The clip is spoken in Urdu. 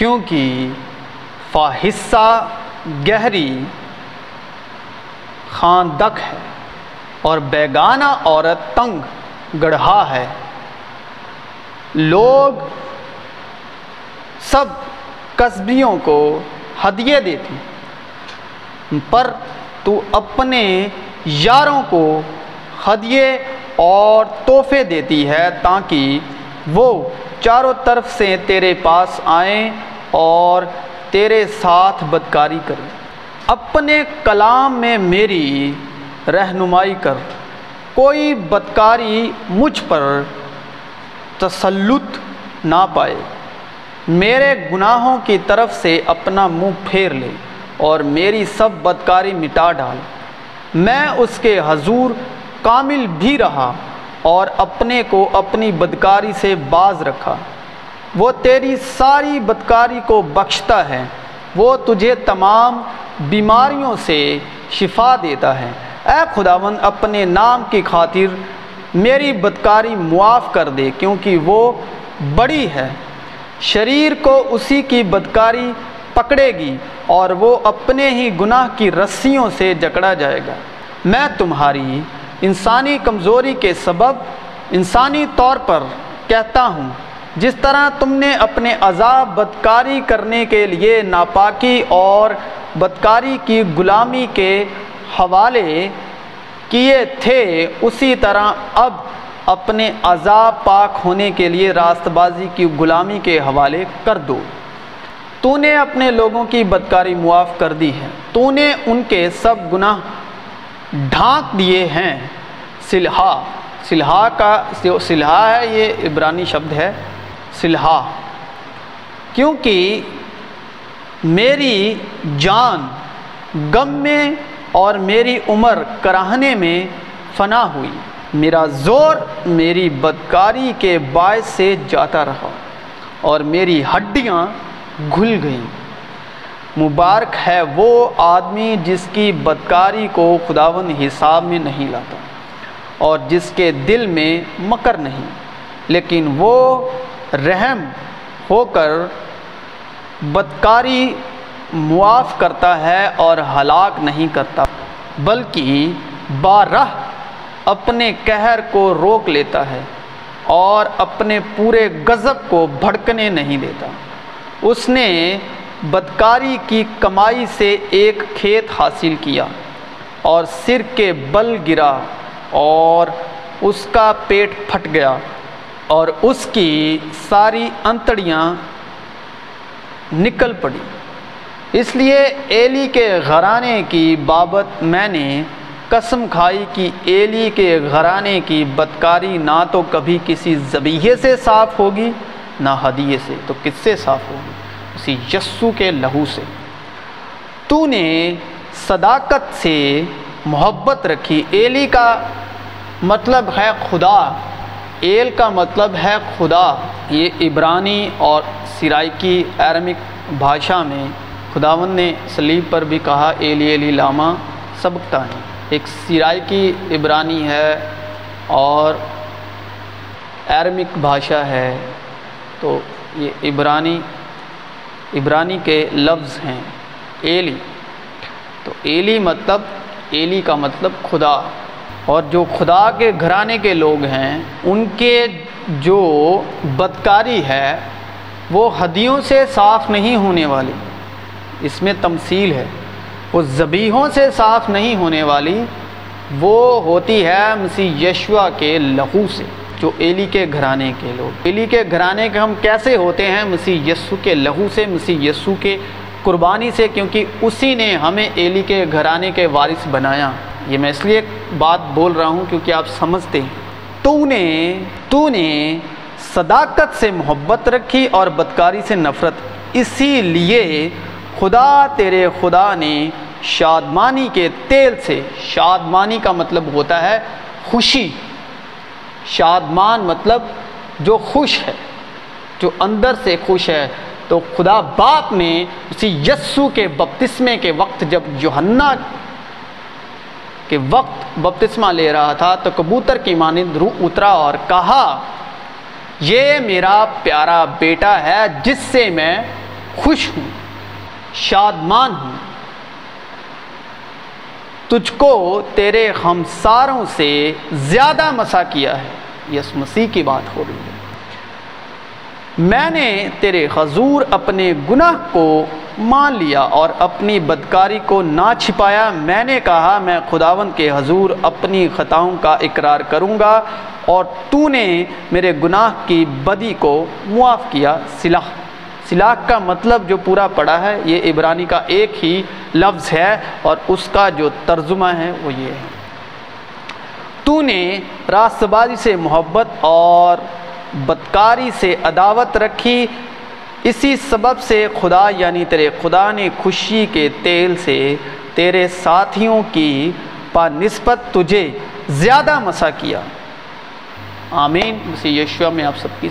کیونکہ فاحصہ گہری خاندک ہے اور بیگانہ عورت تنگ گڑھا ہے۔ لوگ سب قصبیوں کو ہدیے دیتی، پر تو اپنے یاروں کو ہدیے اور تحفے دیتی ہے تاکہ وہ چاروں طرف سے تیرے پاس آئیں اور تیرے ساتھ بدکاری کریں۔ اپنے کلام میں میری رہنمائی کر، کوئی بدکاری مجھ پر تسلط نہ پائے، میرے گناہوں کی طرف سے اپنا منہ پھیر لے اور میری سب بدکاری مٹا ڈال۔ میں اس کے حضور کامل بھی رہا اور اپنے کو اپنی بدکاری سے باز رکھا۔ وہ تیری ساری بدکاری کو بخشتا ہے، وہ تجھے تمام بیماریوں سے شفا دیتا ہے۔ اے خداوند، اپنے نام کی خاطر میری بدکاری معاف کر دے، کیونکہ وہ بڑی ہے۔ شریر کو اسی کی بدکاری پکڑے گی اور وہ اپنے ہی گناہ کی رسیوں سے جکڑا جائے گا۔ میں تمہاری انسانی کمزوری کے سبب انسانی طور پر کہتا ہوں، جس طرح تم نے اپنے عذاب بدکاری کرنے کے لیے ناپاکی اور بدکاری کی غلامی کے حوالے کیے تھے، اسی طرح اب اپنے عذاب پاک ہونے کے لیے راست بازی کی غلامی کے حوالے کر دو۔ تو نے اپنے لوگوں کی بدکاری معاف کر دی ہے، تو نے ان کے سب گناہ ڈھانک دیے ہیں۔ صلحہ ہے، یہ عبرانی شبد ہے صلحہ، کیونکہ میری جان غم میں اور میری عمر کراہنے میں فنا ہوئی، میرا زور میری بدکاری کے باعث سے جاتا رہا اور میری ہڈیاں گھل گئیں۔ مبارک ہے وہ آدمی جس کی بدکاری کو خداوند حساب میں نہیں لاتا اور جس کے دل میں مکر نہیں، لیکن وہ رحم ہو کر بدکاری معاف کرتا ہے اور ہلاک نہیں کرتا، بلکہ بارہ اپنے قہر کو روک لیتا ہے اور اپنے پورے غضب کو بھڑکنے نہیں دیتا۔ اس نے بدکاری کی کمائی سے ایک کھیت حاصل کیا اور سر کے بل گرا اور اس کا پیٹ پھٹ گیا اور اس کی ساری انتڑیاں نکل پڑی۔ اس لیے ایلی کے گھرانے کی بابت میں نے قسم کھائی کہ ایلی کے گھرانے کی بدکاری نہ تو کبھی کسی ذبیحے سے صاف ہوگی نہ ہدیے سے۔ تو کس سے صاف ہوگی؟ اسی یسوع کے لہو سے۔ تو نے صداقت سے محبت رکھی۔ ایلی کا مطلب ہے خدا، ایل کا مطلب ہے خدا۔ یہ عبرانی اور سرائیکی عربک بھاشا میں خداوند نے صلیب پر بھی کہا ایلی ایلی لاما سبقتانی، ایک سرائیکی عبرانی ہے اور عربک بھاشا ہے، تو یہ عبرانی کے لفظ ہیں ایلی۔ تو ایلی مطلب، ایلی کا مطلب خدا، اور جو خدا کے گھرانے کے لوگ ہیں ان کے جو بدکاری ہے وہ ہدیوں سے صاف نہیں ہونے والی، اس میں تمثیل ہے، وہ ذبیحوں سے صاف نہیں ہونے والی، وہ ہوتی ہے مسیح یشوع کے لہو سے، جو ایلی کے گھرانے کے لوگ۔ ایلی کے گھرانے کے ہم کیسے ہوتے ہیں؟ مسیح یسوع کے لہو سے، مسیح یسوع کے قربانی سے، کیونکہ اسی نے ہمیں ایلی کے گھرانے کے وارث بنایا۔ یہ میں اس لیے بات بول رہا ہوں کیونکہ آپ سمجھتے ہیں۔ تو نے صداقت سے محبت رکھی اور بدکاری سے نفرت، اسی لیے خدا تیرے خدا نے شادمانی کے تیل سے، شادمانی کا مطلب ہوتا ہے خوشی، شادمان مطلب جو خوش ہے، جو اندر سے خوش ہے، تو خدا باپ نے اسی یسوع کے بپتسمے کے وقت، جب یوحنا کے وقت بپتسمہ لے رہا تھا تو کبوتر کی مانند روح اترا اور کہا، یہ میرا پیارا بیٹا ہے جس سے میں خوش ہوں، شادمان ہوں، تجھ کو تیرے ہمساروں سے زیادہ مسا کیا ہے، یس مسیح کی بات ہو رہی ہے، میں نے تیرے حضور اپنے گناہ کو مان لیا اور اپنی بدکاری کو نہ چھپایا، میں نے کہا میں خداوند کے حضور اپنی خطاؤں کا اقرار کروں گا اور تو نے میرے گناہ کی بدی کو معاف کیا۔ سلاح، سلاح کا مطلب جو پورا پڑا ہے یہ عبرانی کا ایک ہی لفظ ہے اور اس کا جو ترجمہ ہے وہ یہ ہے، تو نے راست بازی سے محبت اور بدکاری سے عداوت رکھی، اسی سبب سے خدا یعنی تیرے خدا نے خوشی کے تیل سے تیرے ساتھیوں کی بنسبت تجھے زیادہ مسا کیا۔ آمین۔ مسیح یشوع میں آپ سب کی